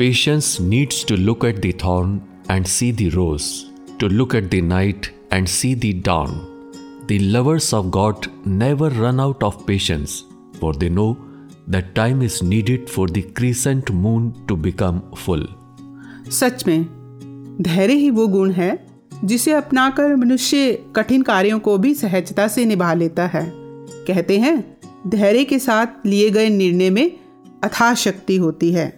Patience needs to look at the thorn and see the rose, to look at the night and see the dawn. The lovers of God never run out of patience, for they know that time is needed for the crescent moon to become full. सच में धैर्य ही वो गुण है जिसे अपनाकर मनुष्य कठिन कार्यों को भी सहजता से निभा लेता है। कहते हैं धैर्य के साथ लिए गए निर्णय में अथाह शक्ति होती है।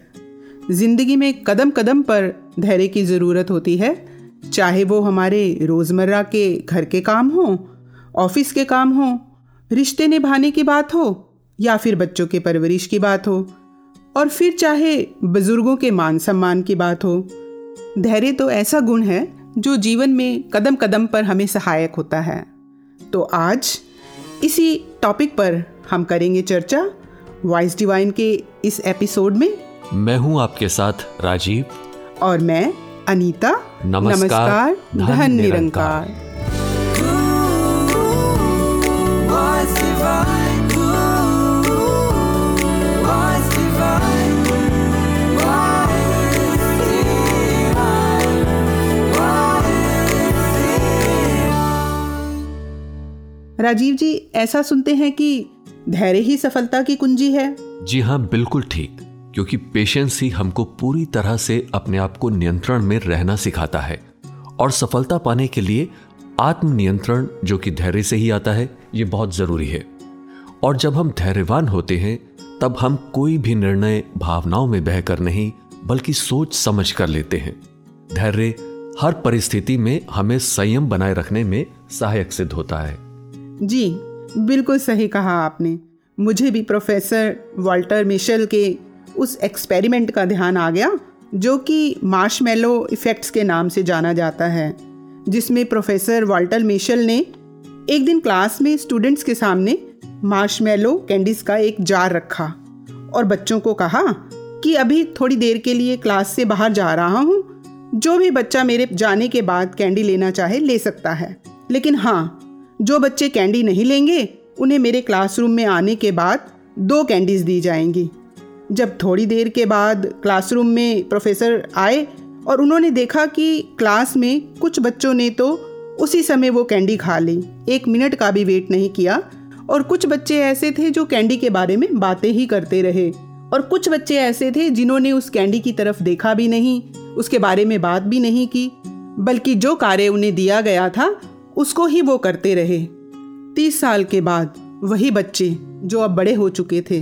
जिंदगी में कदम कदम पर धैर्य की ज़रूरत होती है, चाहे वो हमारे रोज़मर्रा के घर के काम हों, ऑफिस के काम हों, रिश्ते निभाने की बात हो या फिर बच्चों के परवरिश की बात हो, और फिर चाहे बुजुर्गों के मान सम्मान की बात हो। धैर्य तो ऐसा गुण है जो जीवन में कदम कदम पर हमें सहायक होता है। तो आज इसी टॉपिक पर हम करेंगे चर्चा वॉइस डिवाइन के इस एपिसोड में। मैं हूं आपके साथ राजीव और मैं अनीता। नमस्कार। धन निरंकार। राजीव जी, ऐसा सुनते हैं कि धैर्य ही सफलता की कुंजी है। जी हाँ, बिल्कुल ठीक, क्योंकि पेशेंस ही हमको पूरी तरह से अपने आप को नियंत्रण में रहना सिखाता है, और सफलता पाने के लिए आत्मनियंत्रण, जो कि धैर्य से ही आता है, ये बहुत ज़रूरी है। और जब हम धैर्यवान होते हैं तब हम कोई भी निर्णय भावनाओं में बहकर नहीं, बल्कि सोच समझ कर लेते हैं। धैर्य हर परिस्थिति में हमें संयम बनाए रखने में सहायक सिद्ध होता है। जी बिल्कुल सही कहा आपने। मुझे भी प्रोफेसर वाल्टर मिशेल के उस एक्सपेरिमेंट का ध्यान आ गया जो कि मार्शमेलो इफ़ेक्ट्स के नाम से जाना जाता है, जिसमें प्रोफेसर वाल्टर मिशेल ने एक दिन क्लास में स्टूडेंट्स के सामने मार्शमेलो कैंडीज का एक जार रखा और बच्चों को कहा कि अभी थोड़ी देर के लिए क्लास से बाहर जा रहा हूँ, जो भी बच्चा मेरे जाने के बाद कैंडी लेना चाहे ले सकता है, लेकिन हाँ, जो बच्चे कैंडी नहीं लेंगे उन्हें मेरे क्लासरूम में आने के बाद 2 कैंडीज़ दी जाएंगी। जब थोड़ी देर के बाद क्लासरूम में प्रोफेसर आए और उन्होंने देखा कि क्लास में कुछ बच्चों ने तो उसी समय वो कैंडी खा ली, 1 मिनट का भी वेट नहीं किया, और कुछ बच्चे ऐसे थे जो कैंडी के बारे में बातें ही करते रहे, और कुछ बच्चे ऐसे थे जिन्होंने उस कैंडी की तरफ देखा भी नहीं, उसके बारे में बात भी नहीं की, बल्कि जो कार्य उन्हें दिया गया था उसको ही वो करते रहे। 30 साल के बाद वही बच्चे, जो अब बड़े हो चुके थे,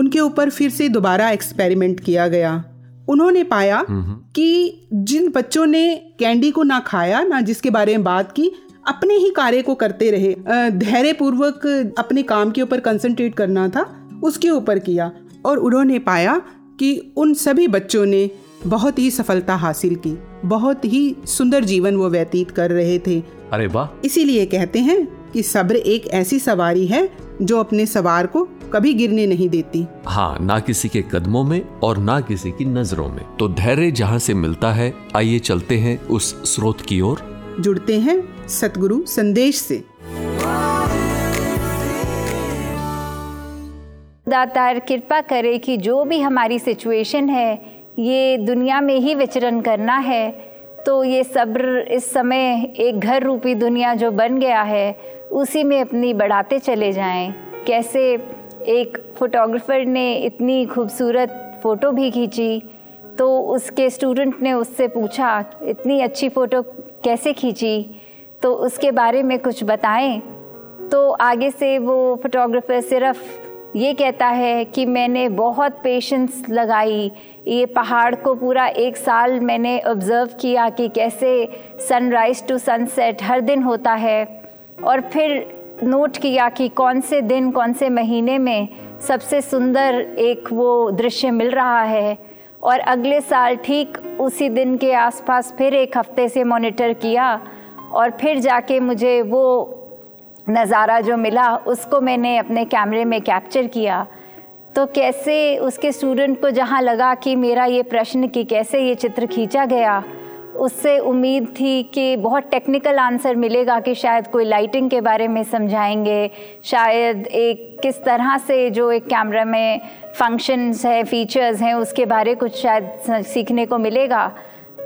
उनके ऊपर फिर से दोबारा एक्सपेरिमेंट किया गया। उन्होंने पाया कि जिन बच्चों ने कैंडी को ना खाया ना जिसके बारे में बात की, अपने ही कार्य को करते रहे, धैर्यपूर्वक अपने काम के ऊपर कंसंट्रेट करना था उसके ऊपर किया, और उन्होंने पाया कि उन सभी बच्चों ने बहुत ही सफलता हासिल की, बहुत ही सुंदर जीवन वो व्यतीत कर रहे थे। अरे वाह! इसीलिए कहते हैं कि सब्र एक ऐसी सवारी है जो अपने सवार को कभी गिरने नहीं देती। हाँ, ना किसी के कदमों में और ना किसी की नजरों में। तो धैर्य जहाँ से मिलता है, आइए चलते हैं उस स्रोत की ओर, जुड़ते हैं सतगुरु संदेश से। दाता कृपा करे कि जो भी हमारी सिचुएशन है, ये दुनिया में ही विचरण करना है, तो ये सब्र इस समय एक घर रूपी दुनिया जो बन गया है उसी में अपनी बढ़ाते चले जाएं। कैसे एक फोटोग्राफर ने इतनी खूबसूरत फ़ोटो भी खींची, तो उसके स्टूडेंट ने उससे पूछा इतनी अच्छी फ़ोटो कैसे खींची, तो उसके बारे में कुछ बताएं। तो आगे से वो फोटोग्राफर सिर्फ ये कहता है कि मैंने बहुत पेशेंस लगाई, ये पहाड़ को पूरा 1 साल मैंने ऑब्ज़र्व किया कि कैसे सनराइज़ टू सनसेट हर दिन होता है, और फिर नोट किया कि कौन से दिन कौन से महीने में सबसे सुंदर एक वो दृश्य मिल रहा है, और अगले साल ठीक उसी दिन के आसपास फिर 1 हफ्ते से मॉनिटर किया, और फिर जाके मुझे वो नज़ारा जो मिला उसको मैंने अपने कैमरे में कैप्चर किया। तो कैसे उसके स्टूडेंट को जहाँ लगा कि मेरा ये प्रश्न कि कैसे ये चित्र खींचा गया, उससे उम्मीद थी कि बहुत टेक्निकल आंसर मिलेगा, कि शायद कोई लाइटिंग के बारे में समझाएंगे, शायद एक किस तरह से जो एक कैमरा में फंक्शंस है, फीचर्स हैं, उसके बारे कुछ शायद सीखने को मिलेगा।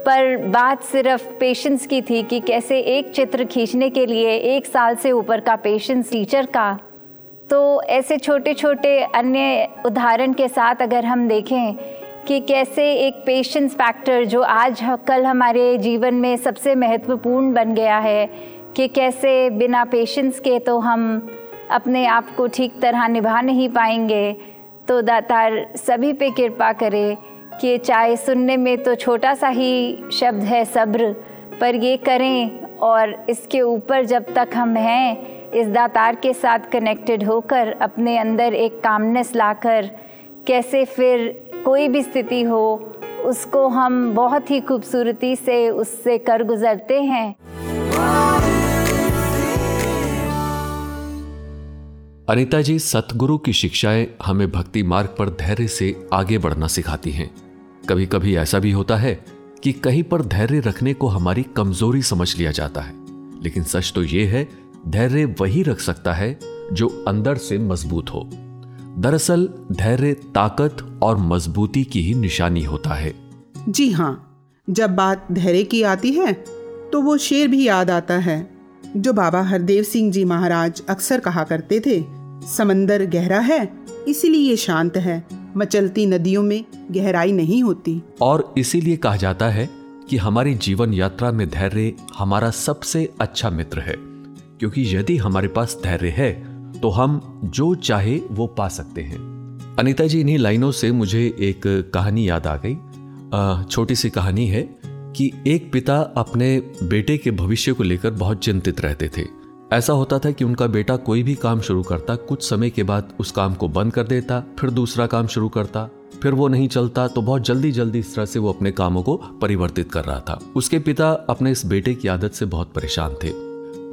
पर बात सिर्फ पेशेंस की थी कि कैसे एक चित्र खींचने के लिए 1 साल से ऊपर का पेशेंस टीचर का। तो ऐसे छोटे छोटे अन्य उदाहरण के साथ अगर हम देखें कि कैसे एक पेशेंस फैक्टर जो आज कल हमारे जीवन में सबसे महत्वपूर्ण बन गया है, कि कैसे बिना पेशेंस के तो हम अपने आप को ठीक तरह निभा नहीं पाएंगे। तो दातार सभी पे कृपा करे कि चाहे सुनने में तो छोटा सा ही शब्द है सब्र, पर ये करें और इसके ऊपर जब तक हम हैं इस दातार के साथ कनेक्टेड होकर अपने अंदर एक कामनेस लाकर कैसे फिर कोई भी स्थिति हो उसको हम बहुत ही खूबसूरती से उससे कर गुजरते हैं। अनीता जी, सतगुरु की शिक्षाएं हमें भक्ति मार्ग पर धैर्य से आगे बढ़ना सिखाती हैं। कभी कभी ऐसा भी होता है कि कहीं पर धैर्य रखने को हमारी कमजोरी समझ लिया जाता है, लेकिन सच तो यह है धैर्य वही रख सकता है जो अंदर से मजबूत हो। दरअसल धैर्य ताकत और मजबूती की ही निशानी होता है। जी हाँ, जब बात धैर्य की आती है तो वो शेर भी याद आता है जो बाबा हरदेव सिंह जी महाराज अक्सर कहा करते थे, समंदर गहरा है इसीलिए शांत है, मचलती नदियों में गहराई नहीं होती। और इसीलिए कहा जाता है कि हमारी जीवन यात्रा में धैर्य हमारा सबसे अच्छा मित्र है, क्योंकि यदि हमारे पास धैर्य है तो हम जो चाहे वो पा सकते हैं। अनीता जी, इन्हीं लाइनों से मुझे एक कहानी याद आ गई। छोटी सी कहानी है कि एक पिता अपने बेटे के भविष्य को लेकर बहुत चिंतित रहते थे। ऐसा होता था कि उनका बेटा कोई भी काम शुरू करता, कुछ समय के बाद उस काम को बंद कर देता, फिर दूसरा काम शुरू करता, फिर वो नहीं चलता, तो बहुत जल्दी जल्दी इस तरह से वो अपने कामों को परिवर्तित कर रहा था। उसके पिता अपने इस बेटे की आदत से बहुत परेशान थे।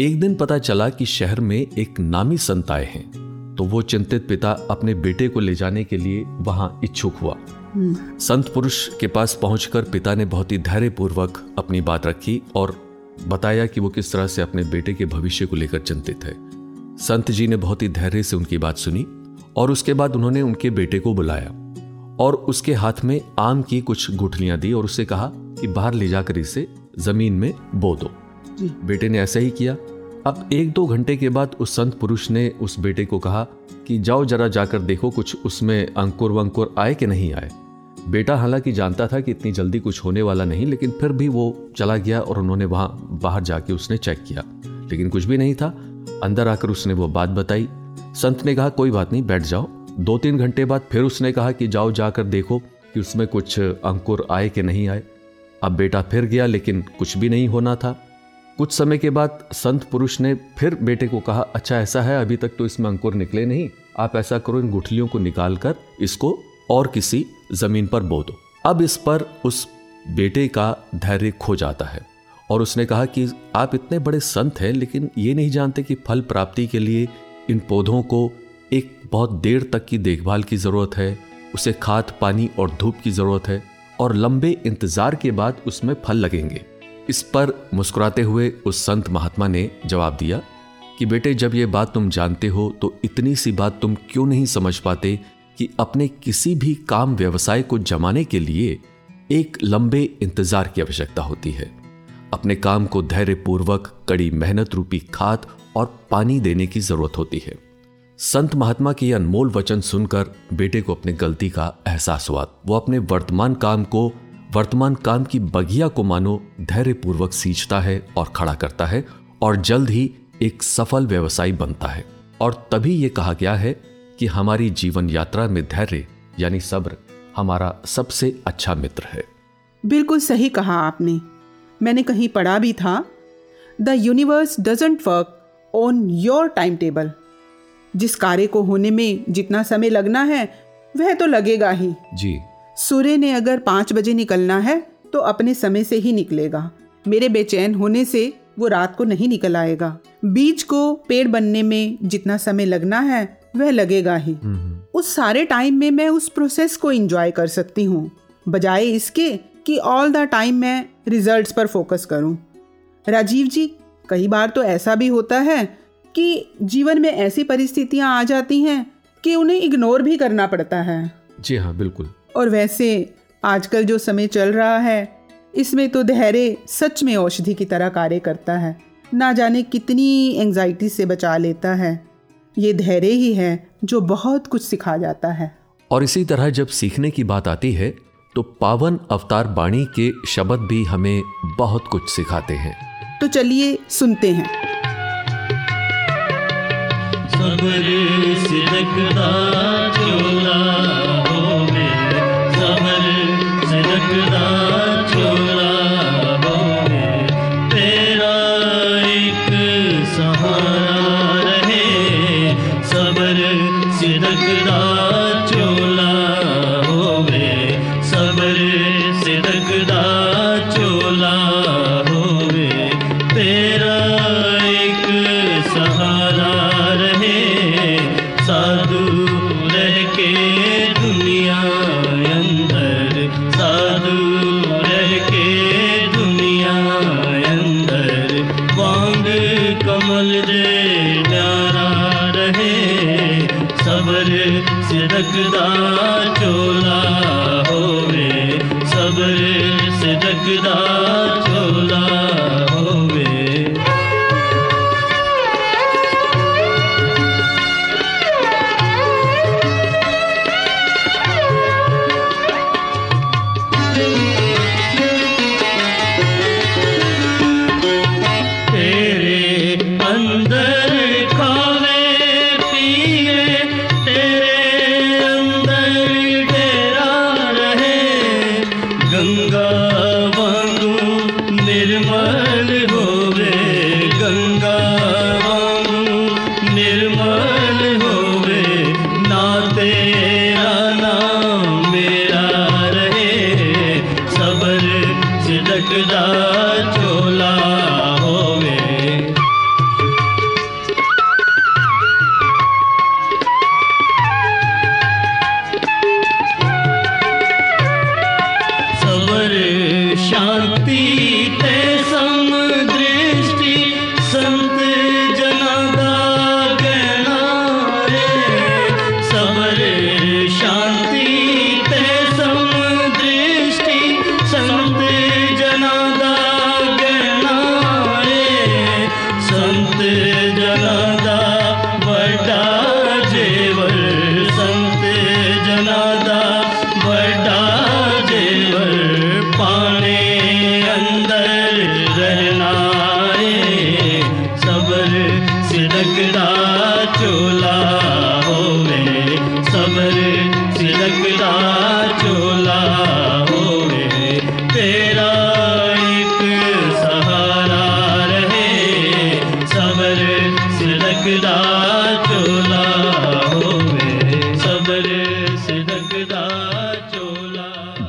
एक दिन पता चला कि शहर में एक नामी संत आए हैं, तो वो चिंतित पिता अपने बेटे को ले जाने के लिए वहां इच्छुक हुआ। संत पुरुष के पास पहुंचकर पिता ने बहुत ही धैर्यपूर्वक अपनी बात रखी और बताया कि वो किस तरह से अपने बेटे के भविष्य को लेकर चिंतित है। संत जी ने बहुत ही धैर्य से उनकी बात सुनी और उसके बाद उन्होंने उनके बेटे को बुलाया और उसके हाथ में आम की कुछ गुठलियां दी और उससे कहा कि बाहर ले जाकर इसे जमीन में बो दो। बेटे ने ऐसा ही किया। अब 1-2 घंटे के बाद उस संत पुरुष ने उस बेटे को कहा कि जाओ जरा जाकर देखो कुछ उसमें अंकुर वंकुर आए कि नहीं आए। बेटा हालांकि जानता था कि इतनी जल्दी कुछ होने वाला नहीं, लेकिन फिर भी वो चला गया और उन्होंने वहां बाहर जाके उसने चेक किया, लेकिन कुछ भी नहीं था। अंदर आकर उसने वो बात बताई। संत ने कहा कोई बात नहीं, बैठ जाओ। 2-3 घंटे बाद फिर उसने कहा कि जाओ जाकर देखो कि उसमें कुछ अंकुर आए कि नहीं आए। अब बेटा फिर गया, लेकिन कुछ भी नहीं होना था। कुछ समय के बाद संत पुरुष ने फिर बेटे को कहा, अच्छा ऐसा है, अभी तक तो इसमें अंकुर निकले नहीं, आप ऐसा करो इन गुठलियों को निकाल कर इसको और किसी जमीन पर बो दो। अब इस पर उस बेटे का धैर्य खो जाता है और उसने कहा कि आप इतने बड़े संत हैं, लेकिन ये नहीं जानते कि फल प्राप्ति के लिए इन पौधों को एक बहुत देर तक की देखभाल की ज़रूरत है, उसे खाद पानी और धूप की ज़रूरत है और लंबे इंतज़ार के बाद उसमें फल लगेंगे। इस पर मुस्कुराते हुए उस संत महात्मा ने जवाब दिया कि बेटे, जब ये बात तुम जानते हो तो इतनी सी बात तुम क्यों नहीं समझ पाते कि अपने किसी भी काम व्यवसाय को जमाने के लिए एक लंबे इंतजार की आवश्यकता होती है। अपने काम को धैर्यपूर्वक कड़ी मेहनत रूपी खाद और पानी देने की जरूरत होती है। संत महात्मा के अनमोल वचन सुनकर बेटे को अपनी गलती का एहसास हुआ। वो अपने वर्तमान काम की बगिया को मानो धैर्यपूर्वक सींचता है और खड़ा करता है और जल्द ही एक सफल व्यवसायी बनता है। और तभी ये कहा गया है कि हमारी जीवन यात्रा में धैर्य यानी सब्र हमारा सबसे अच्छा मित्र है। बिल्कुल सही कहा आपने। मैंने कहीं पढ़ा भी था, the universe doesn't work on your time table. जिस कार्य को होने में जितना समय लगना है वह तो लगेगा ही। जी, सूर्य ने अगर 5 बजे निकलना है तो अपने समय से ही निकलेगा। मेरे बेचैन होने से वो रात को नहीं निकल आएगा। बीज को पेड़ बनने में जितना समय लगना है वह लगेगा ही। उस सारे टाइम में मैं उस प्रोसेस को एंजॉय कर सकती हूँ, बजाय इसके कि ऑल द टाइम मैं रिजल्ट्स पर फोकस करूं। राजीव जी, कई बार तो ऐसा भी होता है कि जीवन में ऐसी परिस्थितियां आ जाती हैं कि उन्हें इग्नोर भी करना पड़ता है। जी हाँ, बिल्कुल। और वैसे आजकल जो समय चल रहा है इसमें तो धैर्य सच में औषधि की तरह कार्य करता है, ना जाने कितनी एंग्जाइटी से बचा लेता है। ये धैर्य ही है जो बहुत कुछ सिखा जाता है। और इसी तरह जब सीखने की बात आती है तो पावन अवतार बाणी के शब्द भी हमें बहुत कुछ सिखाते हैं। तो चलिए सुनते हैं।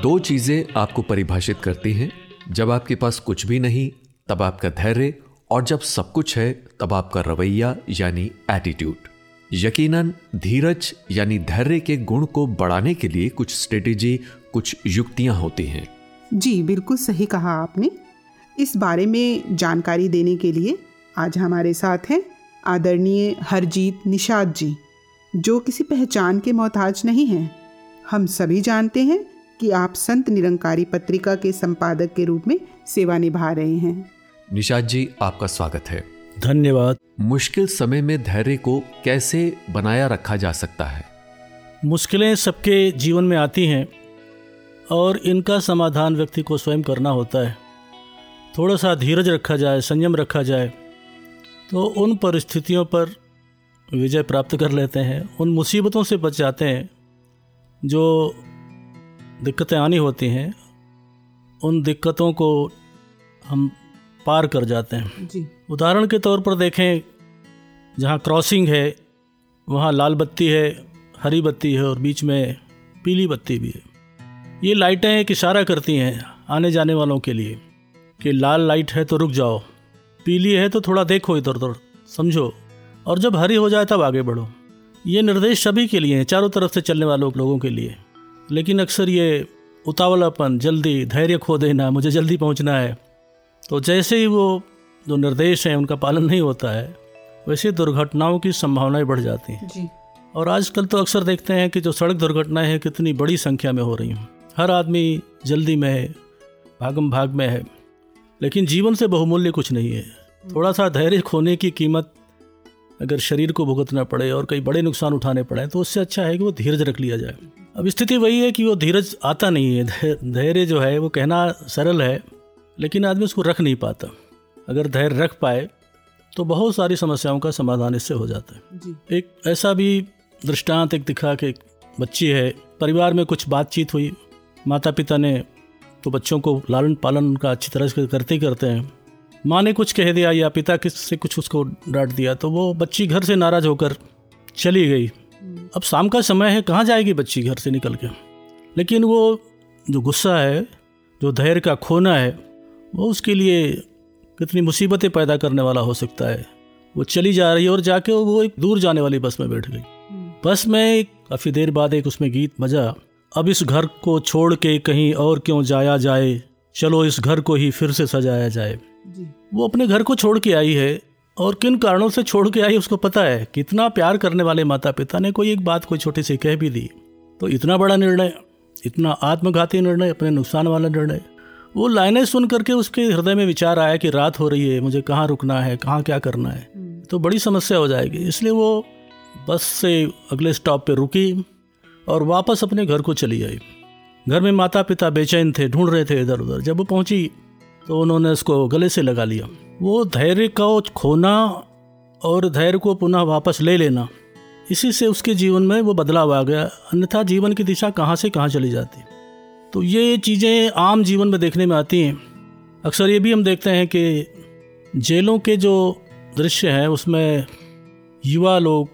दो चीजें आपको परिभाषित करती हैं, जब आपके पास कुछ भी नहीं तब आपका धैर्य, और जब सब कुछ है तब आपका रवैया यानी एटीट्यूड। यकीनन धीरज यानी धैर्य के गुण को बढ़ाने के लिए कुछ स्ट्रेटेजी, कुछ युक्तियां होती हैं। जी बिल्कुल सही कहा आपने। इस बारे में जानकारी देने के लिए आज हमारे साथ हैं आदरणीय हरजीत निषाद जी, जो किसी पहचान के मोहताज नहीं हैं। हम सभी जानते हैं कि आप संत निरंकारी पत्रिका के संपादक के रूप में सेवा निभा रहे हैं। निषाद जी, आपका स्वागत है। धन्यवाद। मुश्किल समय में धैर्य को कैसे बनाया रखा जा सकता है? मुश्किलें सबके जीवन में आती हैं और इनका समाधान व्यक्ति को स्वयं करना होता है। थोड़ा सा धीरज रखा जाए, संयम रखा जाए तो उन परिस्थितियों पर विजय प्राप्त कर लेते हैं, उन मुसीबतों से बच जाते हैं जो दिक्कतें आनी होती हैं। उन दिक्कतों को हम पार कर जाते हैं जी। उदाहरण के तौर पर देखें, जहाँ क्रॉसिंग है वहाँ लाल बत्ती है, हरी बत्ती है और बीच में पीली बत्ती भी है। ये लाइटें एक इशारा करती हैं आने जाने वालों के लिए कि लाल लाइट है तो रुक जाओ, पीली है तो थोड़ा देखो, इधर उधर समझो, और जब हरी हो जाए तब आगे बढ़ो। ये निर्देश सभी के लिए हैं, चारों तरफ से चलने वालों लोगों के लिए। लेकिन अक्सर ये उतावलापन, जल्दी, धैर्य खो देना, मुझे जल्दी पहुंचना है, तो जैसे ही वो जो निर्देश हैं उनका पालन नहीं होता है वैसे दुर्घटनाओं की संभावनाएं बढ़ जाती हैं जी। और आजकल तो अक्सर देखते हैं कि जो सड़क दुर्घटनाएं हैं कितनी बड़ी संख्या में हो रही हैं। हर आदमी जल्दी में है, भागम भाग में है, लेकिन जीवन से बहुमूल्य कुछ नहीं है। थोड़ा सा धैर्य खोने की कीमत अगर शरीर को भुगतना पड़े और कई बड़े नुकसान उठाने पड़े तो उससे अच्छा है कि वो धीरज रख लिया जाए। अब स्थिति वही है कि वो धीरज आता नहीं है। धैर्य जो है वो कहना सरल है लेकिन आदमी उसको रख नहीं पाता। अगर धैर्य रख पाए तो बहुत सारी समस्याओं का समाधान इससे हो जाता है जी। एक ऐसा भी दृष्टांत एक दिखा कि बच्ची है, परिवार में कुछ बातचीत हुई, माता पिता ने तो बच्चों को लालन पालन उनका अच्छी तरह से करते हैं, माँ ने कुछ कह दिया या पिता किससे कुछ उसको डांट दिया तो वो बच्ची घर से नाराज़ होकर चली गई। अब शाम का समय है, कहाँ जाएगी बच्ची घर से निकल के, लेकिन वो जो गुस्सा है, जो धैर्य का खोना है, वो उसके लिए कितनी मुसीबतें पैदा करने वाला हो सकता है। वो चली जा रही है और जाके वो एक दूर जाने वाली बस में बैठ गई। बस में काफ़ी देर बाद एक उसमें गीत बजा, अब इस घर को छोड़ के कहीं और क्यों जाया जाए, चलो इस घर को ही फिर से सजाया जाए। वो अपने घर को छोड़ के आई है और किन कारणों से छोड़ के आई उसको पता है। कितना प्यार करने वाले माता पिता ने कोई एक बात कोई छोटी सी कह भी दी तो इतना बड़ा निर्णय, इतना आत्मघाती निर्णय, अपने नुकसान वाला निर्णय। वो लाइनें सुन करके उसके हृदय में विचार आया कि रात हो रही है, मुझे कहाँ रुकना है, कहाँ क्या करना है, तो बड़ी समस्या हो जाएगी। इसलिए वो बस से अगले स्टॉप पर रुकी और वापस अपने घर को चली आई। घर में माता पिता बेचैन थे, ढूंढ रहे थे इधर उधर। जब वो पहुंची तो उन्होंने उसको गले से लगा लिया। वो धैर्य का खोना और धैर्य को पुनः वापस ले लेना, इसी से उसके जीवन में वो बदलाव आ गया, अन्यथा जीवन की दिशा कहाँ से कहाँ चली जाती। तो ये चीज़ें आम जीवन में देखने में आती हैं। अक्सर ये भी हम देखते हैं कि जेलों के जो दृश्य हैं उसमें युवा लोग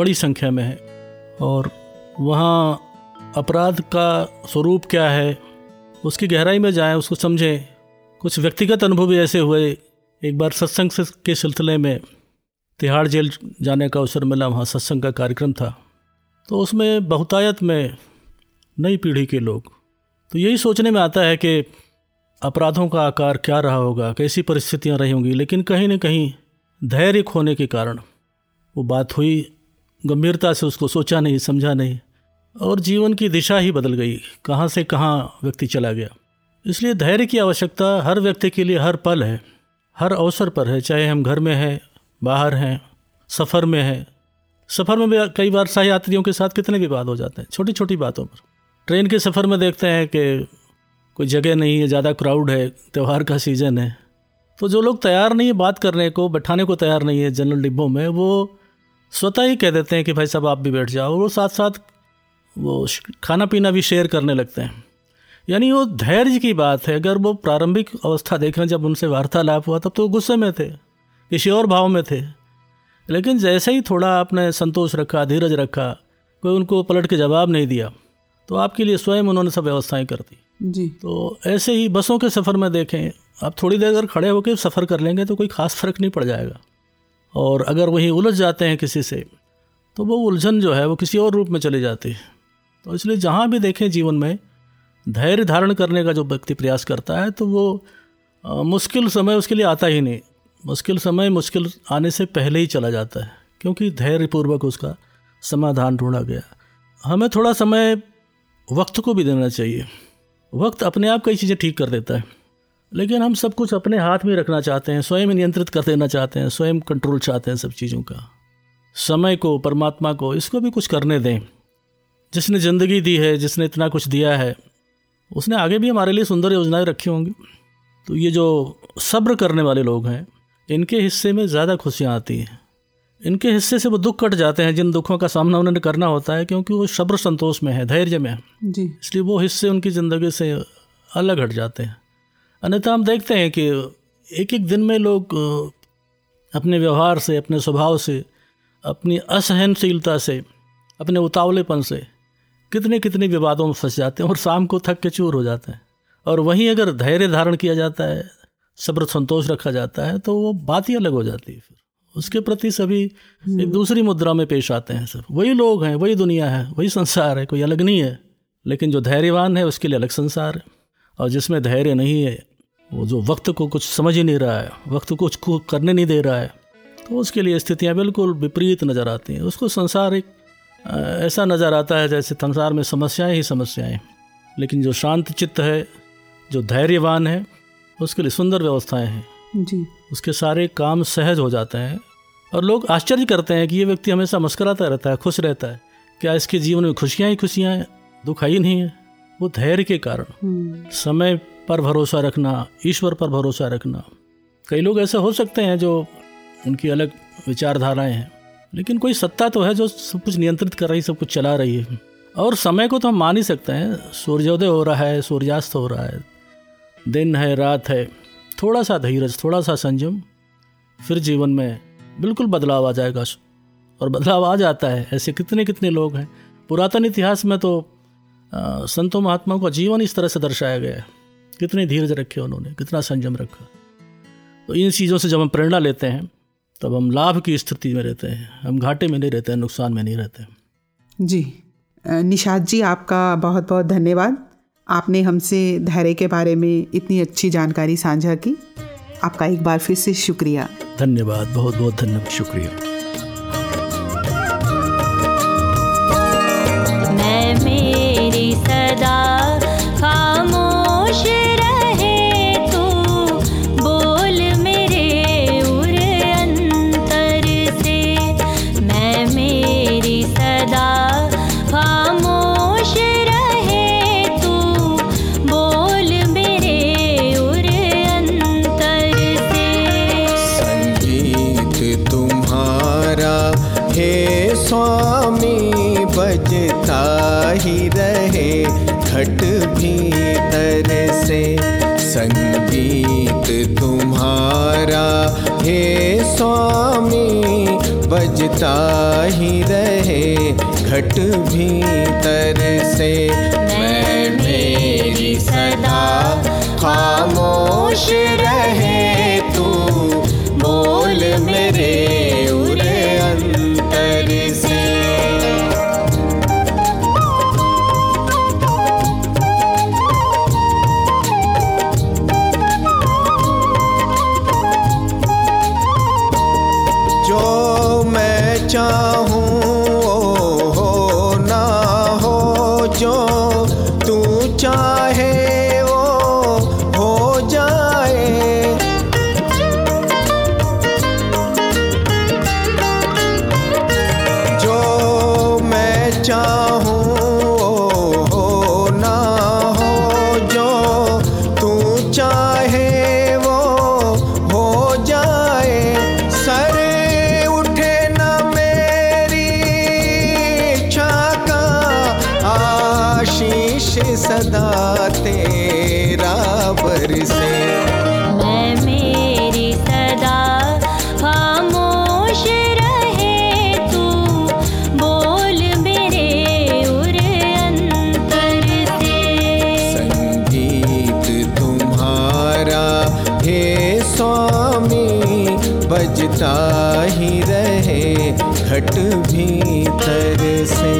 बड़ी संख्या में हैं और वहाँ अपराध का स्वरूप क्या है उसकी गहराई में जाएं, उसको समझें। कुछ व्यक्तिगत अनुभव भी ऐसे हुए। एक बार सत्संग के सिलसिले में तिहाड़ जेल जाने का अवसर मिला, वहाँ सत्संग का कार्यक्रम था, तो उसमें बहुतायत में नई पीढ़ी के लोग, तो यही सोचने में आता है कि अपराधों का आकार क्या रहा होगा, कैसी परिस्थितियाँ रही होंगी, लेकिन कहीं ना कहीं धैर्य खोने के कारण वो बात हुई, गंभीरता से उसको सोचा नहीं, समझा नहीं और जीवन की दिशा ही बदल गई, कहाँ से कहाँ व्यक्ति चला गया। इसलिए धैर्य की आवश्यकता हर व्यक्ति के लिए हर पल है, हर अवसर पर है, चाहे हम घर में हैं, बाहर हैं, सफ़र में हैं। सफ़र में भी कई बार सह यात्रियों के साथ कितने विवाद हो जाते हैं छोटी छोटी बातों पर। ट्रेन के सफ़र में देखते हैं कि कोई जगह नहीं है, ज़्यादा क्राउड है, त्यौहार का सीज़न है, तो जो लोग तैयार नहीं है बात करने को, बैठाने को तैयार नहीं है जनरल डिब्बों में, वो स्वतः ही कह देते हैं कि भाई साहब आप भी बैठ जाओ, और वो साथ साथ वो खाना पीना भी शेयर करने लगते हैं। यानी वो धैर्य की बात है। अगर वो प्रारंभिक अवस्था देखें जब उनसे वार्तालाप हुआ तब तो वो गुस्से में थे, किसी और भाव में थे, लेकिन जैसे ही थोड़ा आपने संतोष रखा, धीरज रखा, कोई उनको पलट के जवाब नहीं दिया तो आपके लिए स्वयं उन्होंने सब व्यवस्थाएं कर दी जी। तो ऐसे ही बसों के सफ़र में देखें, आप थोड़ी देर अगर खड़े होकर सफ़र कर लेंगे तो कोई ख़ास फ़र्क नहीं पड़ जाएगा, और अगर वहीं उलझ जाते हैं किसी से तो वो उलझन जो है वो किसी और रूप में चली जाती है। तो इसलिए जहाँ भी देखें जीवन में धैर्य धारण करने का जो व्यक्ति प्रयास करता है तो वो मुश्किल समय उसके लिए आता ही नहीं, मुश्किल समय मुश्किल आने से पहले ही चला जाता है, क्योंकि धैर्यपूर्वक उसका समाधान ढूंढा गया। हमें थोड़ा समय वक्त को भी देना चाहिए। वक्त अपने आप कई चीज़ें ठीक कर देता है, लेकिन हम सब कुछ अपने हाथ में रखना चाहते हैं, स्वयं नियंत्रित कर देना चाहते हैं, स्वयं कंट्रोल चाहते हैं सब चीज़ों का। समय को, परमात्मा को, इसको भी कुछ करने दें। जिसने ज़िंदगी दी है, जिसने इतना कुछ दिया है, उसने आगे भी हमारे लिए सुंदर योजनाएं रखी होंगी। तो ये जो सब्र करने वाले लोग हैं इनके हिस्से में ज़्यादा खुशियाँ आती हैं। इनके हिस्से से वो दुख कट जाते हैं जिन दुखों का सामना उन्हें करना होता है, क्योंकि वो सब्र संतोष में है, धैर्य में है जी। इसलिए वो हिस्से उनकी ज़िंदगी से अलग हट जाते हैं। अन्यथा हम देखते हैं कि एक एक दिन में लोग अपने व्यवहार से, अपने स्वभाव से, अपनी असहनशीलता से, अपने उतावलेपन से कितने कितने विवादों में फंस जाते हैं और शाम को थक के चूर हो जाते हैं। और वहीं अगर धैर्य धारण किया जाता है, सब्र संतोष रखा जाता है तो वो बात ही अलग हो जाती है। फिर उसके प्रति सभी एक दूसरी मुद्रा में पेश आते हैं। सब वही लोग हैं, वही दुनिया है, वही संसार है, कोई अलग नहीं है। लेकिन जो धैर्यवान है उसके लिए अलग संसार है, और जिसमें धैर्य नहीं है, वो जो वक्त को कुछ समझ ही नहीं रहा है, वक्त को कुछ करने नहीं दे रहा है, तो उसके लिए स्थितियाँ बिल्कुल विपरीत नज़र आती हैं। उसको संसार एक ऐसा नज़र आता है जैसे संसार में समस्याएं ही समस्याएं। लेकिन जो शांत चित्त है, जो धैर्यवान है, उसके लिए सुंदर व्यवस्थाएं हैं जी, उसके सारे काम सहज हो जाते हैं और लोग आश्चर्य करते हैं कि ये व्यक्ति हमेशा मुस्कुराता रहता है, खुश रहता है, क्या इसके जीवन में खुशियाँ ही खुशियाँ हैं, दुख ही नहीं है? वो धैर्य के कारण, समय पर भरोसा रखना, ईश्वर पर भरोसा रखना। कई लोग ऐसे हो सकते हैं जो उनकी अलग विचारधाराएं हैं, लेकिन कोई सत्ता तो है जो सब कुछ नियंत्रित कर रही, सब कुछ चला रही है। और समय को तो हम मान ही सकते हैं, सूर्योदय हो रहा है, सूर्यास्त हो रहा है, दिन है, रात है। थोड़ा सा धीरज, थोड़ा सा संयम, फिर जीवन में बिल्कुल बदलाव आ जाएगा। और बदलाव आ जाता है। ऐसे कितने कितने लोग हैं। पुरातन इतिहास में तो संतों महात्माओं का जीवन इस तरह से दर्शाया गया है, कितने धीरज रखे उन्होंने, कितना संयम रखा। तो इन चीज़ों से जब हम प्रेरणा लेते हैं तब हम लाभ की स्थिति में रहते हैं, हम घाटे में नहीं रहते हैं, नुकसान में नहीं रहते हैं। जी निशाद जी, आपका बहुत बहुत धन्यवाद। आपने हमसे धैर्य के बारे में इतनी अच्छी जानकारी साझा की। आपका एक बार फिर से शुक्रिया, धन्यवाद, बहुत बहुत धन्यवाद, शुक्रिया। मैं मेरी सदा खामोश रहे तू बोल मेरे उर अंतर से, मैं मेरी सदा खामोश रहे तू बोल मेरे उर अंतर से। संगीत तुम्हारा हे स्वामी बजता ही रहे घट भीतर से, संगीत तुम्हारा हे स्वामी बजता ही रहे घट भीतर से। मैं मेरी सदा खामोश रहे तू बोल मेरे उरे अंतर से। चाहूँ हो ना हो, जो तू चाहे वो हो जाए, जो मैं चाहूँ हो ना हो, जो तू चाहे वो हो जाए। सर सदा तेरा बरसे, मैं मेरी सदा खामोश रहे तू बोल मेरे उर अंतर से। संगीत तुम्हारा हे स्वामी बजता ही रहे घट भीतर से।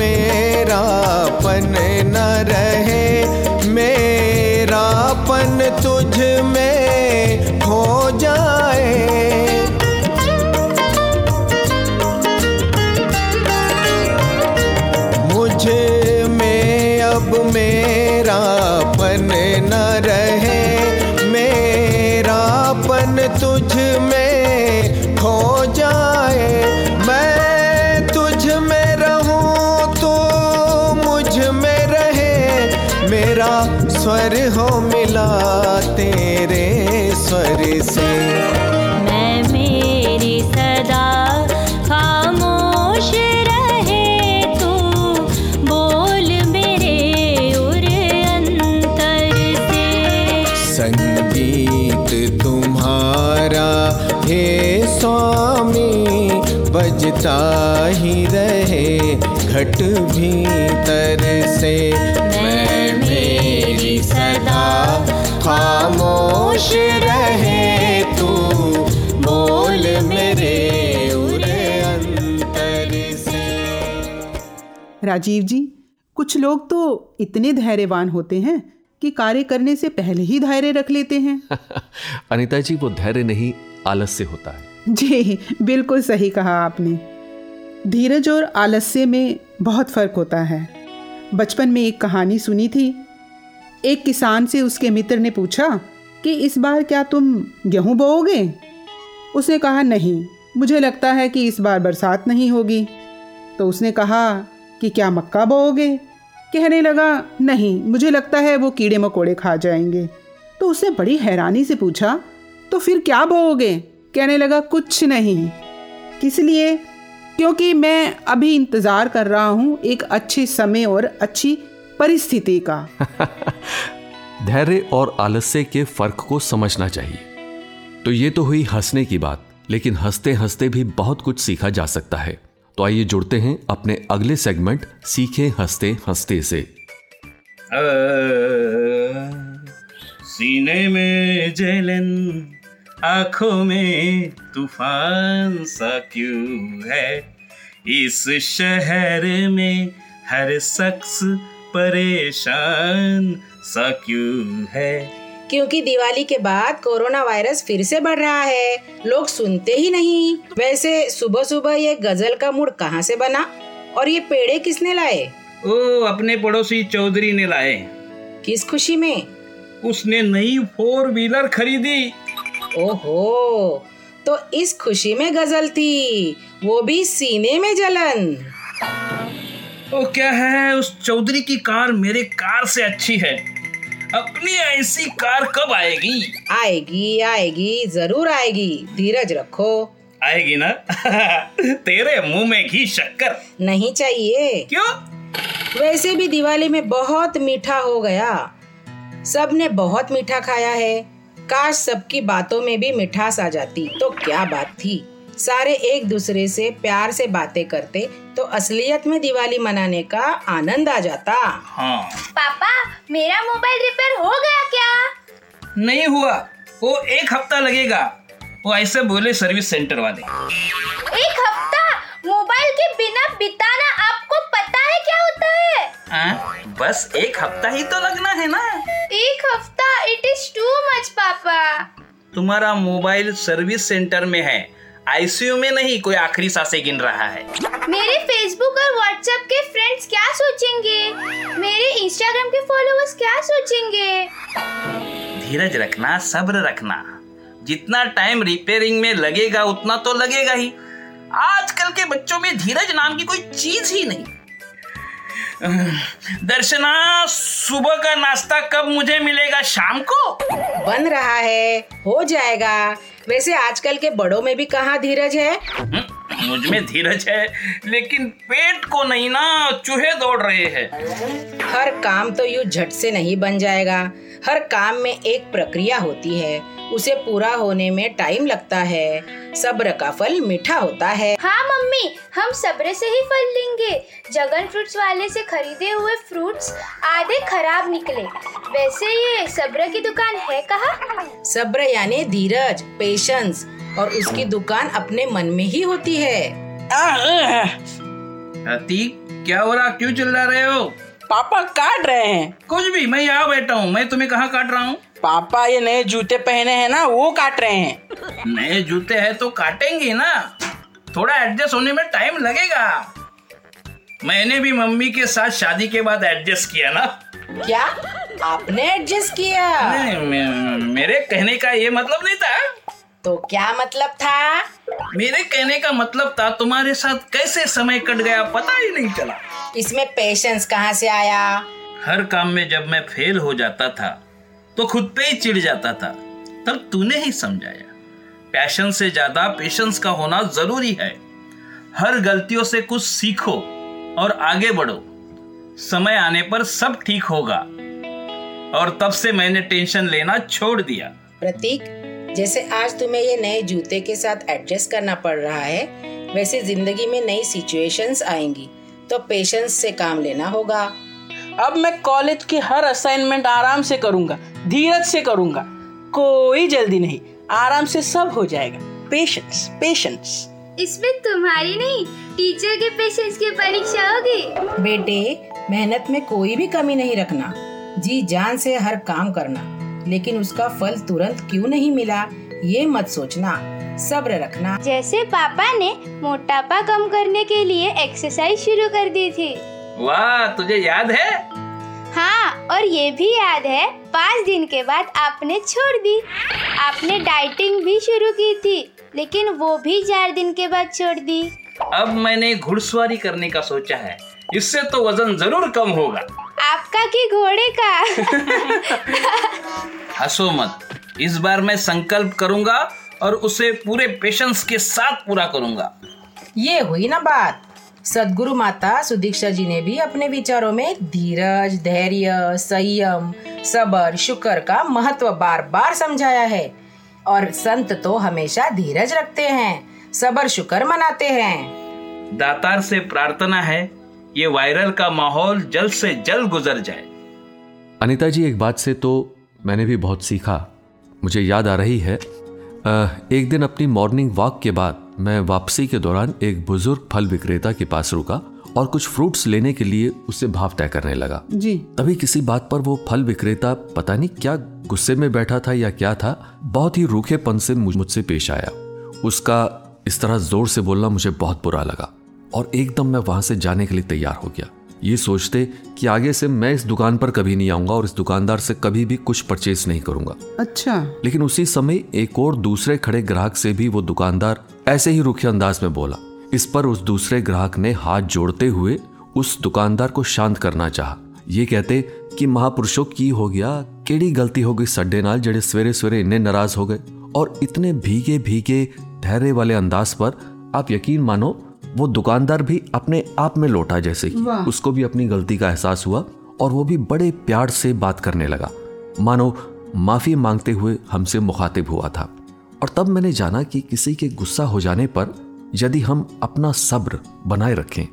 मेरापन न रहे, मेरापन तुझ में हो जाए, मुझ में अब मेरापन न रहे, मेरापन तुझ में हो जाए। मैं स्वर हो मिला तेरे स्वर से, मैं मेरी सदा खामोश रहे तू बोल मेरे उर अंतर से। संगीत तुम्हारा हे स्वामी बजता ही रहे घट भीतर से। सदा खामोश रहे तू राजीव जी, कुछ लोग तो इतने धैर्यवान होते हैं कि कार्य करने से पहले ही धैर्य रख लेते हैं। अनिता जी, वो धैर्य नहीं, आलस से होता है। जी बिल्कुल सही कहा आपने। धीरज और आलस्य में बहुत फर्क होता है। बचपन में एक कहानी सुनी थी। एक किसान से उसके मित्र ने पूछा कि इस बार क्या तुम गेहूं बोओगे? उसने कहा, नहीं, मुझे लगता है कि इस बार बरसात नहीं होगी। तो उसने कहा कि क्या मक्का बोओगे? कहने लगा, नहीं, मुझे लगता है वो कीड़े मकोड़े खा जाएंगे। तो उसने बड़ी हैरानी से पूछा, तो फिर क्या बोओगे? कहने लगा, कुछ नहीं। किस लिए? क्योंकि मैं अभी इंतज़ार कर रहा हूँ एक अच्छे समय और अच्छी परिस्थिति का। धैर्य और आलस्य के फर्क को समझना चाहिए। तो ये तो हुई हंसने की बात, लेकिन हंसते हंसते भी बहुत कुछ सीखा जा सकता है। तो आइए जुड़ते हैं अपने अगले सेगमेंट सीखे हंसते हंसते से। सीने में जलन, आँखों में तूफान सा क्यों है? इस शहर में हर शख्स परेशान सा क्यों है? क्योंकि दिवाली के बाद कोरोना वायरस फिर से बढ़ रहा है, लोग सुनते ही नहीं। वैसे सुबह सुबह ये गजल का मूड कहाँ से बना? और ये पेड़े किसने लाए? ओ, अपने पड़ोसी चौधरी ने लाए। किस खुशी में? उसने नई 4-व्हीलर खरीदी। ओहो, तो इस खुशी में गजल थी, वो भी सीने में जलन। ओ क्या है, उस चौधरी की कार मेरे कार से अच्छी है। अपनी ऐसी कार कब आएगी? आएगी आएगी, जरूर आएगी, धीरज रखो। आएगी ना? तेरे मुंह में घी शक्कर नहीं चाहिए। क्यों? वैसे भी दिवाली में बहुत मीठा हो गया, सबने बहुत मीठा खाया है। काश सबकी बातों में भी मिठास आ जाती, तो क्या बात थी। सारे एक दूसरे से प्यार से बातें करते तो असलियत में दिवाली मनाने का आनंद आ जाता। हाँ। पापा, मेरा मोबाइल रिपेयर हो गया क्या? नहीं हुआ, वो 1 हफ्ता लगेगा, वो ऐसे बोले सर्विस सेंटर वाले। 1 हफ्ता मोबाइल के बिना बिताना आपको पता है क्या होता है? हाँ, बस 1 हफ्ता ही तो लगना है ना। 1 हफ्ता, इट इज टू मच पापा। तुम्हारा मोबाइल सर्विस सेंटर में है, आईसीयू में नहीं, कोई आखिरी सांसें गिन रहा है। मेरे फेसबुक और व्हाट्सएप के फ्रेंड्स क्या सोचेंगे? मेरे इंस्टाग्राम के फॉलोअर्स क्या सोचेंगे? धीरज रखना, सब्र रखना, जितना टाइम रिपेयरिंग में लगेगा उतना तो लगेगा ही। आजकल के बच्चों में धीरज नाम की कोई चीज ही नहीं। दर्शना, सुबह का नाश्ता कब मुझे मिलेगा? शाम को बन रहा है, हो जाएगा। वैसे आजकल के बड़ों में भी कहाँ धीरज है? मुझ में धीरज है, लेकिन पेट को नहीं ना, चूहे दौड़ रहे हैं। हर काम तो यूं झट से नहीं बन जाएगा। हर काम में एक प्रक्रिया होती है, उसे पूरा होने में टाइम लगता है। सब्र का फल मीठा होता है। हाँ मम्मी, हम सब्र से ही फल लेंगे। जगन फ्रूट्स वाले से खरीदे हुए फ्रूट्स आधे खराब निकले। वैसे ये सब्र की दुकान है कहाँ? सब्र यानी धीरज, पेशेंस, और उसकी दुकान अपने मन में ही होती है। क्या हो रहा, क्यों चिल्ला रहे हो? पापा काट रहे हैं। कुछ भी, मैं यहाँ बैठा हूँ, मैं तुम्हें कहाँ काट रहा हूँ? पापा ये नए जूते पहने हैं ना, वो काट रहे हैं। नए जूते हैं तो काटेंगे ना, थोड़ा एडजस्ट होने में टाइम लगेगा। मैंने भी मम्मी के साथ शादी के बाद एडजस्ट किया ना। क्या आपने एडजस्ट किया? नहीं, मेरे कहने का ये मतलब नहीं था। तो क्या मतलब था? मेरे कहने का मतलब था तुम्हारे साथ कैसे समय कट गया पता ही नहीं चला। इसमें पेशेंस कहाँ से आया? हर काम में जब मैं फेल हो जाता था तो खुद पे ही चिढ़ जाता था, तब तूने ही समझाया। पैशन से ज्यादा पेशेंस का होना जरूरी है। हर गलतियों से कुछ सीखो और आगे बढ़ो, समय आने पर सब ठीक होगा। और तब से मैंने टेंशन लेना छोड़ दिया। प्रतीक, जैसे आज तुम्हें ये नए जूते के साथ एडजस्ट करना पड़ रहा है, वैसे जिंदगी में नई सिचुएशंस आएंगी, तो पेशेंस से काम लेना होगा। अब मैं कॉलेज की हर असाइनमेंट आराम से करूंगा, धीरज से करूंगा, कोई जल्दी नहीं, आराम से सब हो जाएगा। Patience patience. इसमें तुम्हारी नहीं टीचर के पेशेंस की परीक्षा होगी। बेटे मेहनत में कोई भी कमी नहीं रखना, जी जान से हर काम करना, लेकिन उसका फल तुरंत क्यों नहीं मिला ये मत सोचना, सब्र रखना। जैसे पापा ने मोटापा कम करने के लिए एक्सरसाइज शुरू कर दी थी। वाह, तुझे याद है? हाँ, और ये भी याद है 5 दिन के बाद आपने छोड़ दी। आपने डाइटिंग भी शुरू की थी, लेकिन वो भी 4 दिन के बाद छोड़ दी। अब मैंने घुड़सवारी करने का सोचा है, इससे तो वजन जरूर कम होगा। आपका कि घोड़े का? हंसो मत, इस बार मैं संकल्प करूंगा और उसे पूरे पेशेंस के साथ पूरा करूंगा। ये हुई ना बात। सदगुरु माता सुदीक्षा जी ने भी अपने विचारों में धीरज, धैर्य, संयम, सबर, शुक्र का महत्व बार बार समझाया है। और संत तो हमेशा धीरज रखते हैं, सबर शुक्र मनाते हैं। दातार से प्रार्थना है ये वायरल का माहौल जल्द से जल्द गुजर जाए। अनिता जी, एक बात से तो मैंने भी बहुत सीखा। मुझे याद आ रही है, एक दिन अपनी मॉर्निंग वॉक के बाद मैं वापसी के दौरान एक बुजुर्ग फल विक्रेता के पास रुका और कुछ फ्रूट्स लेने के लिए उससे भाव तय करने लगा जी। तभी किसी बात पर वो फल विक्रेता पता नहीं क्या गुस्से में बैठा था या क्या था, बहुत ही रूखेपन से मुझसे पेश आया। उसका इस तरह जोर से बोलना मुझे बहुत बुरा लगा और एकदम मैं वहां से जाने के लिए तैयार हो गया, ये सोचते कि आगे से मैं इस दुकान पर कभी नहीं आऊंगा और इस दुकानदार से कभी भी कुछ परचेज नहीं करूंगा। अच्छा। लेकिन उसी समय एक और दूसरे खड़े ग्राहक से भी वो दुकानदार ऐसे ही रूखे अंदाज में बोला। इस पर उस दूसरे ग्राहक ने हाथ जोड़ते हुए उस दुकानदार को शांत करना चाहा, ये कहते कि महापुरुषों की हो गया, केड़ी गलती हो गई सड्डे नाल जेड़े सवेरे सवेरे इन्ने नाराज हो गए। और इतने भीगे भीगे ठहरे वाले अंदाज पर आप यकीन मानो वो दुकानदार भी अपने आप में लौटा, जैसे कि उसको भी अपनी गलती का एहसास हुआ और वो भी बड़े प्यार से बात करने लगा, मानो माफी मांगते हुए हमसे मुखातिब हुआ था। और तब मैंने जाना कि किसी के गुस्सा हो जाने पर यदि हम अपना सब्र बनाए रखें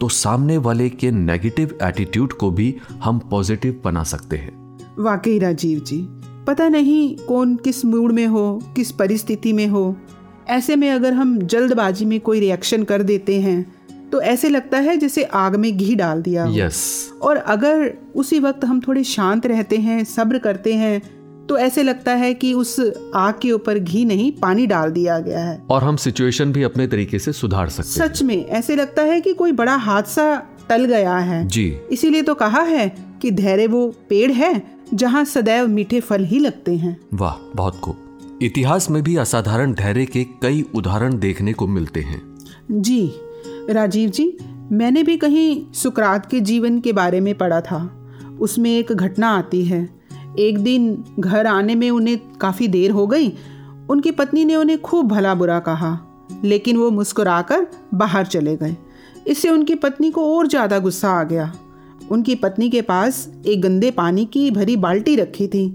तो सामने वाले के नेगेटिव एटीट्यूड को भी हम पॉजिटिव बना सकते हैं। वाकई राजीव जी, पता नहीं कौन किस मूड में हो, किस परिस्थिति में हो, ऐसे में अगर हम जल्दबाजी में कोई रिएक्शन कर देते हैं तो ऐसे लगता है जैसे आग में घी डाल दिया हो। Yes. और अगर उसी वक्त हम थोड़े शांत रहते हैं, सब्र करते हैं, तो ऐसे लगता है कि उस आग के ऊपर घी नहीं पानी डाल दिया गया है और हम सिचुएशन भी अपने तरीके से सुधार सकते हैं। सच में ऐसे लगता है कि कोई बड़ा हादसा टल गया है जी। इसीलिए तो कहा है कि धैर्य वो पेड़ है जहाँ सदैव मीठे फल ही लगते हैं। वाह, बहुत खूब। इतिहास में भी असाधारण धैर्य के कई उदाहरण देखने को मिलते हैं। जी राजीव जी, मैंने भी कहीं सुकरात के जीवन के बारे में पढ़ा था। उसमें एक घटना आती है। एक दिन घर आने में उन्हें काफ़ी देर हो गई। उनकी पत्नी ने उन्हें खूब भला बुरा कहा, लेकिन वो मुस्कुराकर बाहर चले गए। इससे उनकी पत्नी को और ज़्यादा गुस्सा आ गया। उनकी पत्नी के पास एक गंदे पानी की भरी बाल्टी रखी थी।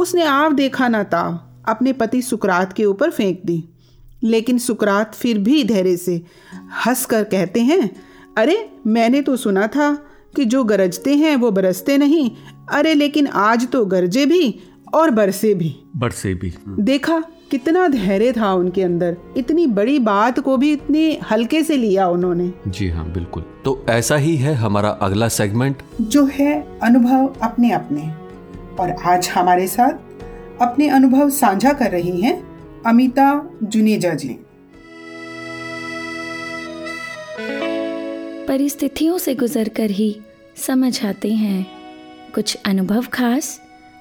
उसने आव देखा ना ताव, अपने पति सुकरात के ऊपर फेंक दी। लेकिन सुकरात फिर भी धैर्य से हंस कर कहते हैं, अरे मैंने तो सुना था कि जो गरजते हैं वो बरसते नहीं, अरे लेकिन आज तो गरजे भी और बरसे भी। देखा कितना धैर्य था उनके अंदर, इतनी बड़ी बात को भी इतने हल्के से लिया उन्होंने। जी हाँ, बिल्कुल। तो ऐसा ही है हमारा अगला सेगमेंट, जो है अनुभव अपने अपने। और आज हमारे साथ अपने अनुभव साझा कर रही हैं अमिता जुनेजा जी। परिस्थितियों से गुजरकर ही समझ आते हैं, कुछ अनुभव खास,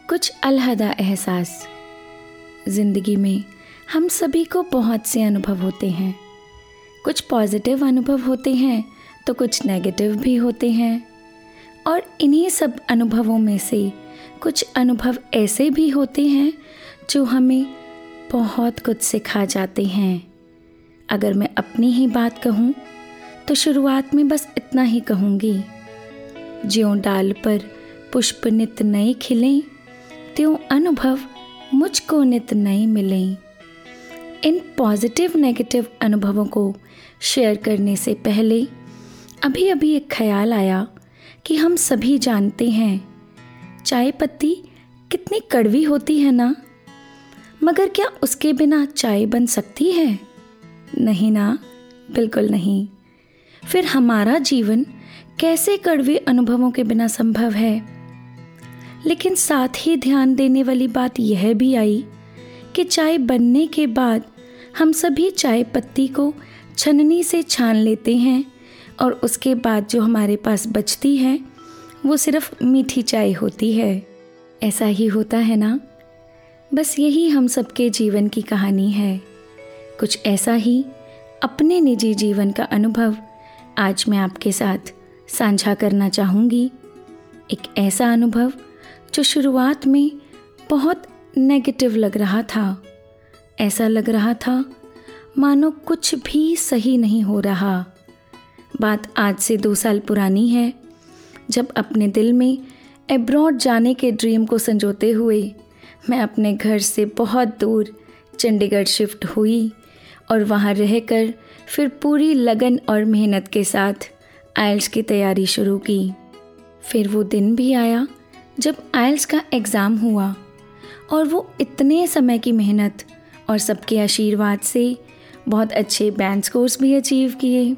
कुछ अलहदा एहसास। जिंदगी में हम सभी को बहुत से अनुभव होते हैं। कुछ पॉजिटिव अनुभव होते हैं तो कुछ नेगेटिव भी होते हैं। और इन्हीं सब अनुभवों में से कुछ अनुभव ऐसे भी होते हैं जो हमें बहुत कुछ सिखा जाते हैं। अगर मैं अपनी ही बात कहूँ तो शुरुआत में बस इतना ही कहूँगी, ज्यों डाल पर पुष्प नित नए खिलें, त्यों अनुभव मुझको नित नए मिलें। इन पॉजिटिव नेगेटिव अनुभवों को शेयर करने से पहले अभी अभी एक ख्याल आया कि हम सभी जानते हैं चाय पत्ती कितनी कड़वी होती है ना, मगर क्या उसके बिना चाय बन सकती है? नहीं ना, बिल्कुल नहीं। फिर हमारा जीवन कैसे कड़वे अनुभवों के बिना संभव है। लेकिन साथ ही ध्यान देने वाली बात यह भी आई कि चाय बनने के बाद हम सभी चाय पत्ती को छन्नी से छान लेते हैं और उसके बाद जो हमारे पास बचती है वो सिर्फ मीठी चाय होती है। ऐसा ही होता है ना। बस यही हम सबके जीवन की कहानी है। कुछ ऐसा ही अपने निजी जीवन का अनुभव आज मैं आपके साथ साझा करना चाहूँगी। एक ऐसा अनुभव जो शुरुआत में बहुत नेगेटिव लग रहा था। ऐसा लग रहा था मानो कुछ भी सही नहीं हो रहा। बात आज से 2 साल पुरानी है, जब अपने दिल में एब्रॉड जाने के ड्रीम को संजोते हुए मैं अपने घर से बहुत दूर चंडीगढ़ शिफ्ट हुई और वहाँ रहकर फिर पूरी लगन और मेहनत के साथ IELTS की तैयारी शुरू की। फिर वो दिन भी आया जब IELTS का एग्ज़ाम हुआ और वो इतने समय की मेहनत और सबके आशीर्वाद से बहुत अच्छे बैंड स्कोर्स भी अचीव किए।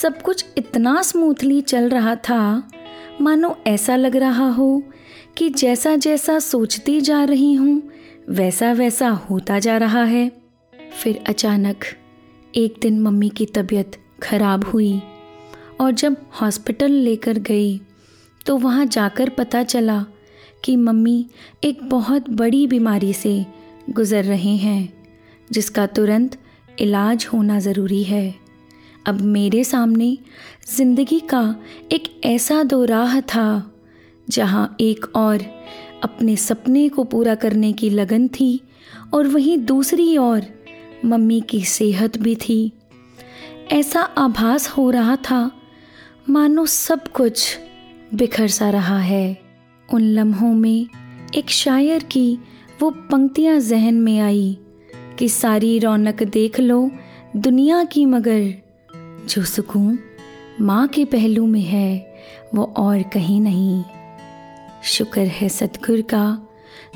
सब कुछ इतना स्मूथली चल रहा था मानो ऐसा लग रहा हो कि जैसा जैसा सोचती जा रही हूँ वैसा वैसा होता जा रहा है। फिर अचानक एक दिन मम्मी की तबीयत खराब हुई और जब हॉस्पिटल लेकर गई तो वहाँ जाकर पता चला कि मम्मी एक बहुत बड़ी बीमारी से गुज़र रहे हैं जिसका तुरंत इलाज होना ज़रूरी है। अब मेरे सामने ज़िंदगी का एक ऐसा दौराह था जहाँ एक और अपने सपने को पूरा करने की लगन थी और वहीं दूसरी ओर मम्मी की सेहत भी थी। ऐसा आभास हो रहा था मानो सब कुछ बिखर सा रहा है। उन लम्हों में एक शायर की वो पंक्तियाँ जहन में आई कि सारी रौनक देख लो दुनिया की, मगर जो सुकून माँ के पहलू में है वो और कहीं नहीं। शुक्र है सतगुर का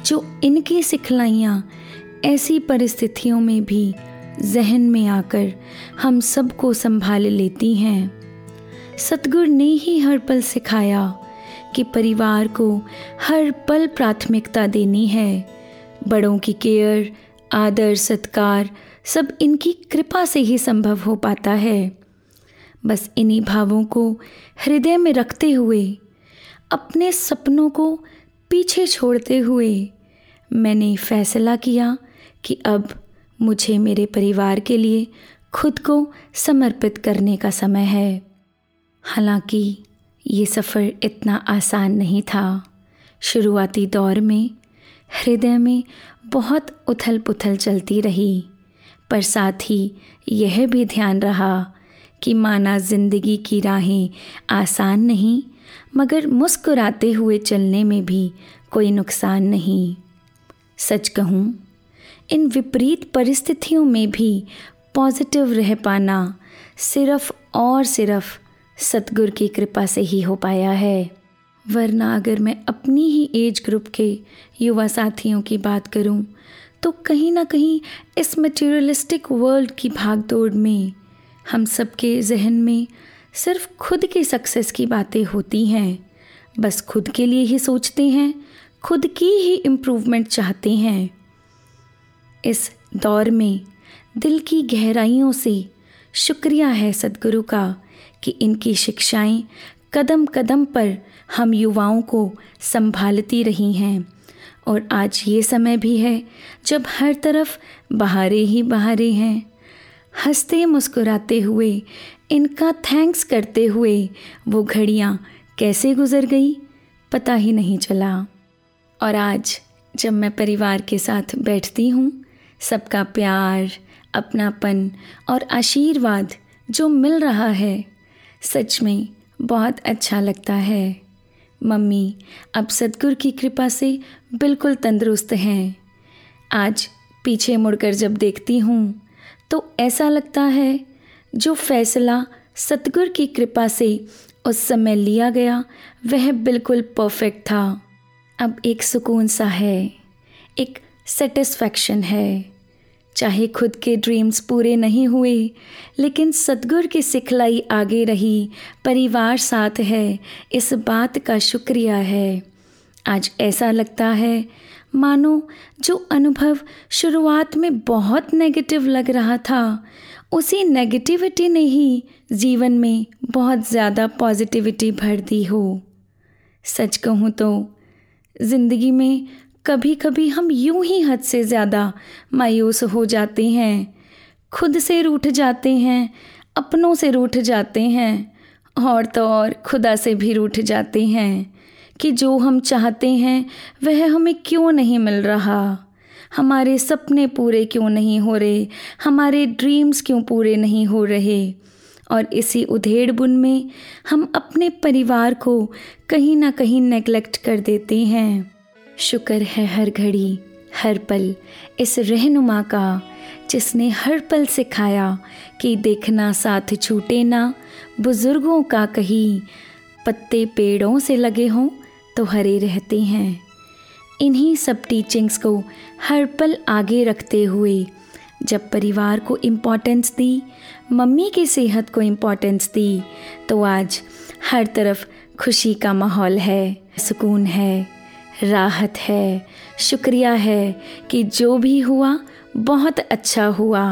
जो इनकी सिखलाइयाँ ऐसी परिस्थितियों में भी जहन में आकर हम सबको संभाल लेती हैं। सतगुर ने ही हर पल सिखाया कि परिवार को हर पल प्राथमिकता देनी है। बड़ों की केयर, आदर, सत्कार सब इनकी कृपा से ही संभव हो पाता है। बस इन्हीं भावों को हृदय में रखते हुए, अपने सपनों को पीछे छोड़ते हुए मैंने फैसला किया कि अब मुझे मेरे परिवार के लिए खुद को समर्पित करने का समय है। हालांकि ये सफ़र इतना आसान नहीं था। शुरुआती दौर में हृदय में बहुत उथल पुथल चलती रही, पर साथ ही यह भी ध्यान रहा कि माना ज़िंदगी की राहें आसान नहीं, मगर मुस्कुराते हुए चलने में भी कोई नुकसान नहीं। सच कहूँ, इन विपरीत परिस्थितियों में भी पॉजिटिव रह पाना सिर्फ़ और सिर्फ सतगुर की कृपा से ही हो पाया है। वरना अगर मैं अपनी ही एज ग्रुप के युवा साथियों की बात करूं, तो कहीं ना कहीं इस मटेरियलिस्टिक वर्ल्ड की भागदौड़ में हम सबके जहन में सिर्फ खुद की सक्सेस की बातें होती हैं। बस खुद के लिए ही सोचते हैं, खुद की ही इम्प्रूवमेंट चाहते हैं। इस दौर में दिल की गहराइयों से शुक्रिया है सतगुरु का कि इनकी शिक्षाएं कदम कदम पर हम युवाओं को संभालती रही हैं। और आज ये समय भी है जब हर तरफ बहारे ही बहारे हैं। हंसते मुस्कुराते हुए, इनका थैंक्स करते हुए वो घड़ियाँ कैसे गुजर गई पता ही नहीं चला। और आज जब मैं परिवार के साथ बैठती हूँ, सबका प्यार, अपनापन और आशीर्वाद जो मिल रहा है, सच में बहुत अच्छा लगता है। मम्मी अब सतगुर की कृपा से बिल्कुल तंदुरुस्त हैं। आज पीछे मुड़कर जब देखती हूँ तो ऐसा लगता है जो फैसला सतगुर की कृपा से उस समय लिया गया वह बिल्कुल परफेक्ट था। अब एक सुकून सा है, एक सेटिस्फैक्शन है। चाहे खुद के ड्रीम्स पूरे नहीं हुए लेकिन सद्गुरु की सिखलाई आगे रही, परिवार साथ है, इस बात का शुक्रिया है। आज ऐसा लगता है मानो जो अनुभव शुरुआत में बहुत नेगेटिव लग रहा था, उसी नेगेटिविटी ने ही जीवन में बहुत ज़्यादा पॉजिटिविटी भर दी हो। सच कहूँ तो ज़िंदगी में कभी कभी हम यूं ही हद से ज़्यादा मायूस हो जाते हैं, खुद से रूठ जाते हैं, अपनों से रूठ जाते हैं और तो और खुदा से भी रूठ जाते हैं कि जो हम चाहते हैं वह हमें क्यों नहीं मिल रहा, हमारे सपने पूरे क्यों नहीं हो रहे, हमारे ड्रीम्स क्यों पूरे नहीं हो रहे। और इसी उधेड़बुन में हम अपने परिवार को कहीं ना कहीं नेग्लेक्ट कर देते हैं। शुक्र है हर घड़ी हर पल इस रहनुमा का, जिसने हर पल सिखाया कि देखना साथ छूटे ना, बुज़ुर्गों का कहीं पत्ते पेड़ों से लगे हों तो हरे रहते हैं। इन्हीं सब टीचिंग्स को हर पल आगे रखते हुए जब परिवार को इम्पोर्टेंस दी, मम्मी की सेहत को इम्पोर्टेंस दी, तो आज हर तरफ खुशी का माहौल है, सुकून है, राहत है, शुक्रिया है कि जो भी हुआ बहुत अच्छा हुआ।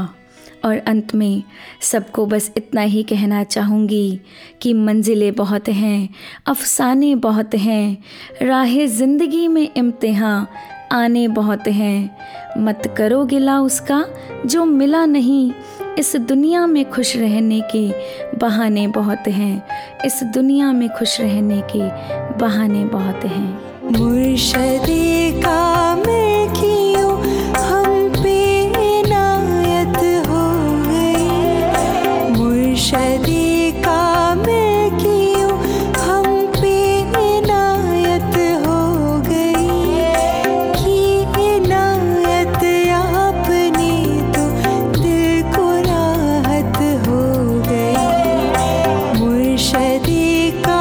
और अंत में सबको बस इतना ही कहना चाहूँगी कि मंजिलें बहुत हैं, अफसाने बहुत हैं, राहें ज़िंदगी में इम्तिहान आने बहुत हैं, मत करो गिला उसका जो मिला नहीं। इस दुनिया में खुश रहने के बहाने बहुत हैं, इस दुनिया में खुश रहने के बहाने बहुत हैं। मुर्शदी का मैं क्यों हम पे इनायत हो गई, मुर्शदी का मैं क्यों हम पे इनायत हो गई, कि इनायत आपने तो दिल को राहत हो गई, मुर्शदी का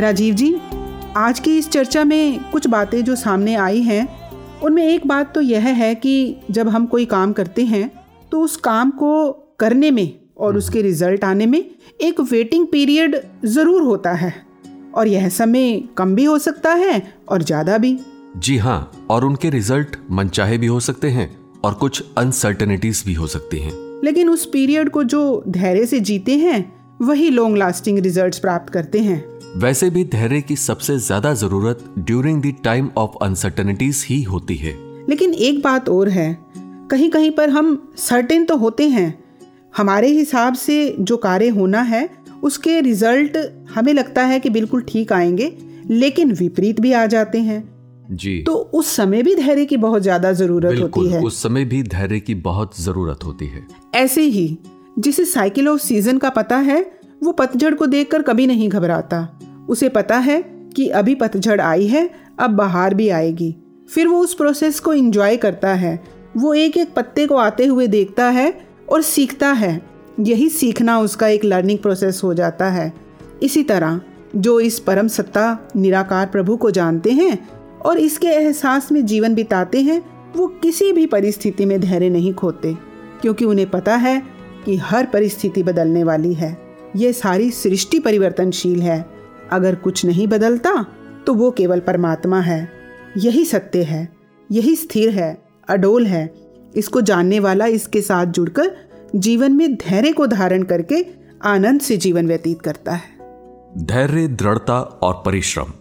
राजीव जी, आज की इस चर्चा में कुछ बातें जो सामने आई हैं, उनमें एक बात तो यह है कि जब हम कोई काम करते हैं तो उस काम को करने में और उसके रिजल्ट आने में एक वेटिंग पीरियड ज़रूर होता है। और यह समय कम भी हो सकता है और ज्यादा भी। जी हाँ, और उनके रिजल्ट मनचाहे भी हो सकते हैं और कुछ अनसर्टेनिटीज भी हो सकती हैं। लेकिन उस पीरियड को जो धैर्य से जीते हैं वही लॉन्ग लास्टिंग रिजल्ट्स प्राप्त करते हैं। वैसे भी धैर्य की सबसे ज्यादा जरूरत during the time of uncertainties ही होती है। लेकिन एक बात और है, कहीं कहीं पर हम सर्टेन तो होते हैं, हमारे हिसाब से जो कार्य होना है उसके रिजल्ट हमें लगता है कि बिल्कुल ठीक आएंगे, लेकिन विपरीत भी आ जाते हैं। जी, तो उस समय भी धैर्य की बहुत ज्यादा जरूरत होती है। उस समय भी धैर्य की बहुत जरूरत होती है। ऐसे ही जिसे साइकिल ऑफ सीजन का पता है वो पतझड़ को देखकर कभी नहीं घबराता। उसे पता है कि अभी पतझड़ आई है, अब बहार भी आएगी। फिर वो उस प्रोसेस को एंजॉय करता है। वो एक एक पत्ते को आते हुए देखता है और सीखता है। यही सीखना उसका एक लर्निंग प्रोसेस हो जाता है। इसी तरह जो इस परम सत्ता निराकार प्रभु को जानते हैं और इसके एहसास में जीवन बिताते हैं, वो किसी भी परिस्थिति में धैर्य नहीं खोते, क्योंकि उन्हें पता है कि हर परिस्थिति बदलने वाली है। ये सारी सृष्टि परिवर्तनशील है। अगर कुछ नहीं बदलता तो वो केवल परमात्मा है। यही सत्य है, यही स्थिर है, अडोल है। इसको जानने वाला इसके साथ जुड़कर जीवन में धैर्य को धारण करके आनंद से जीवन व्यतीत करता है। धैर्य, दृढ़ता और परिश्रम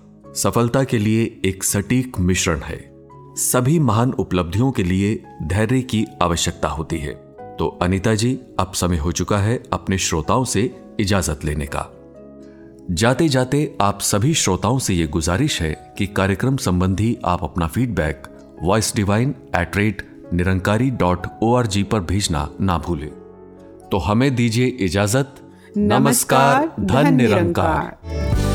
सफलता के लिए एक सटीक मिश्रण है। सभी महान उपलब्धियों के लिए धैर्य की आवश्यकता होती है। तो अनीता जी, अब समय हो चुका है अपने श्रोताओं से इजाजत लेने का। जाते जाते आप सभी श्रोताओं से ये गुजारिश है कि कार्यक्रम संबंधी आप अपना फीडबैक voicedivine@nirankari.org पर भेजना ना भूलें। तो हमें दीजिए इजाजत। नमस्कार। धन निरंकार।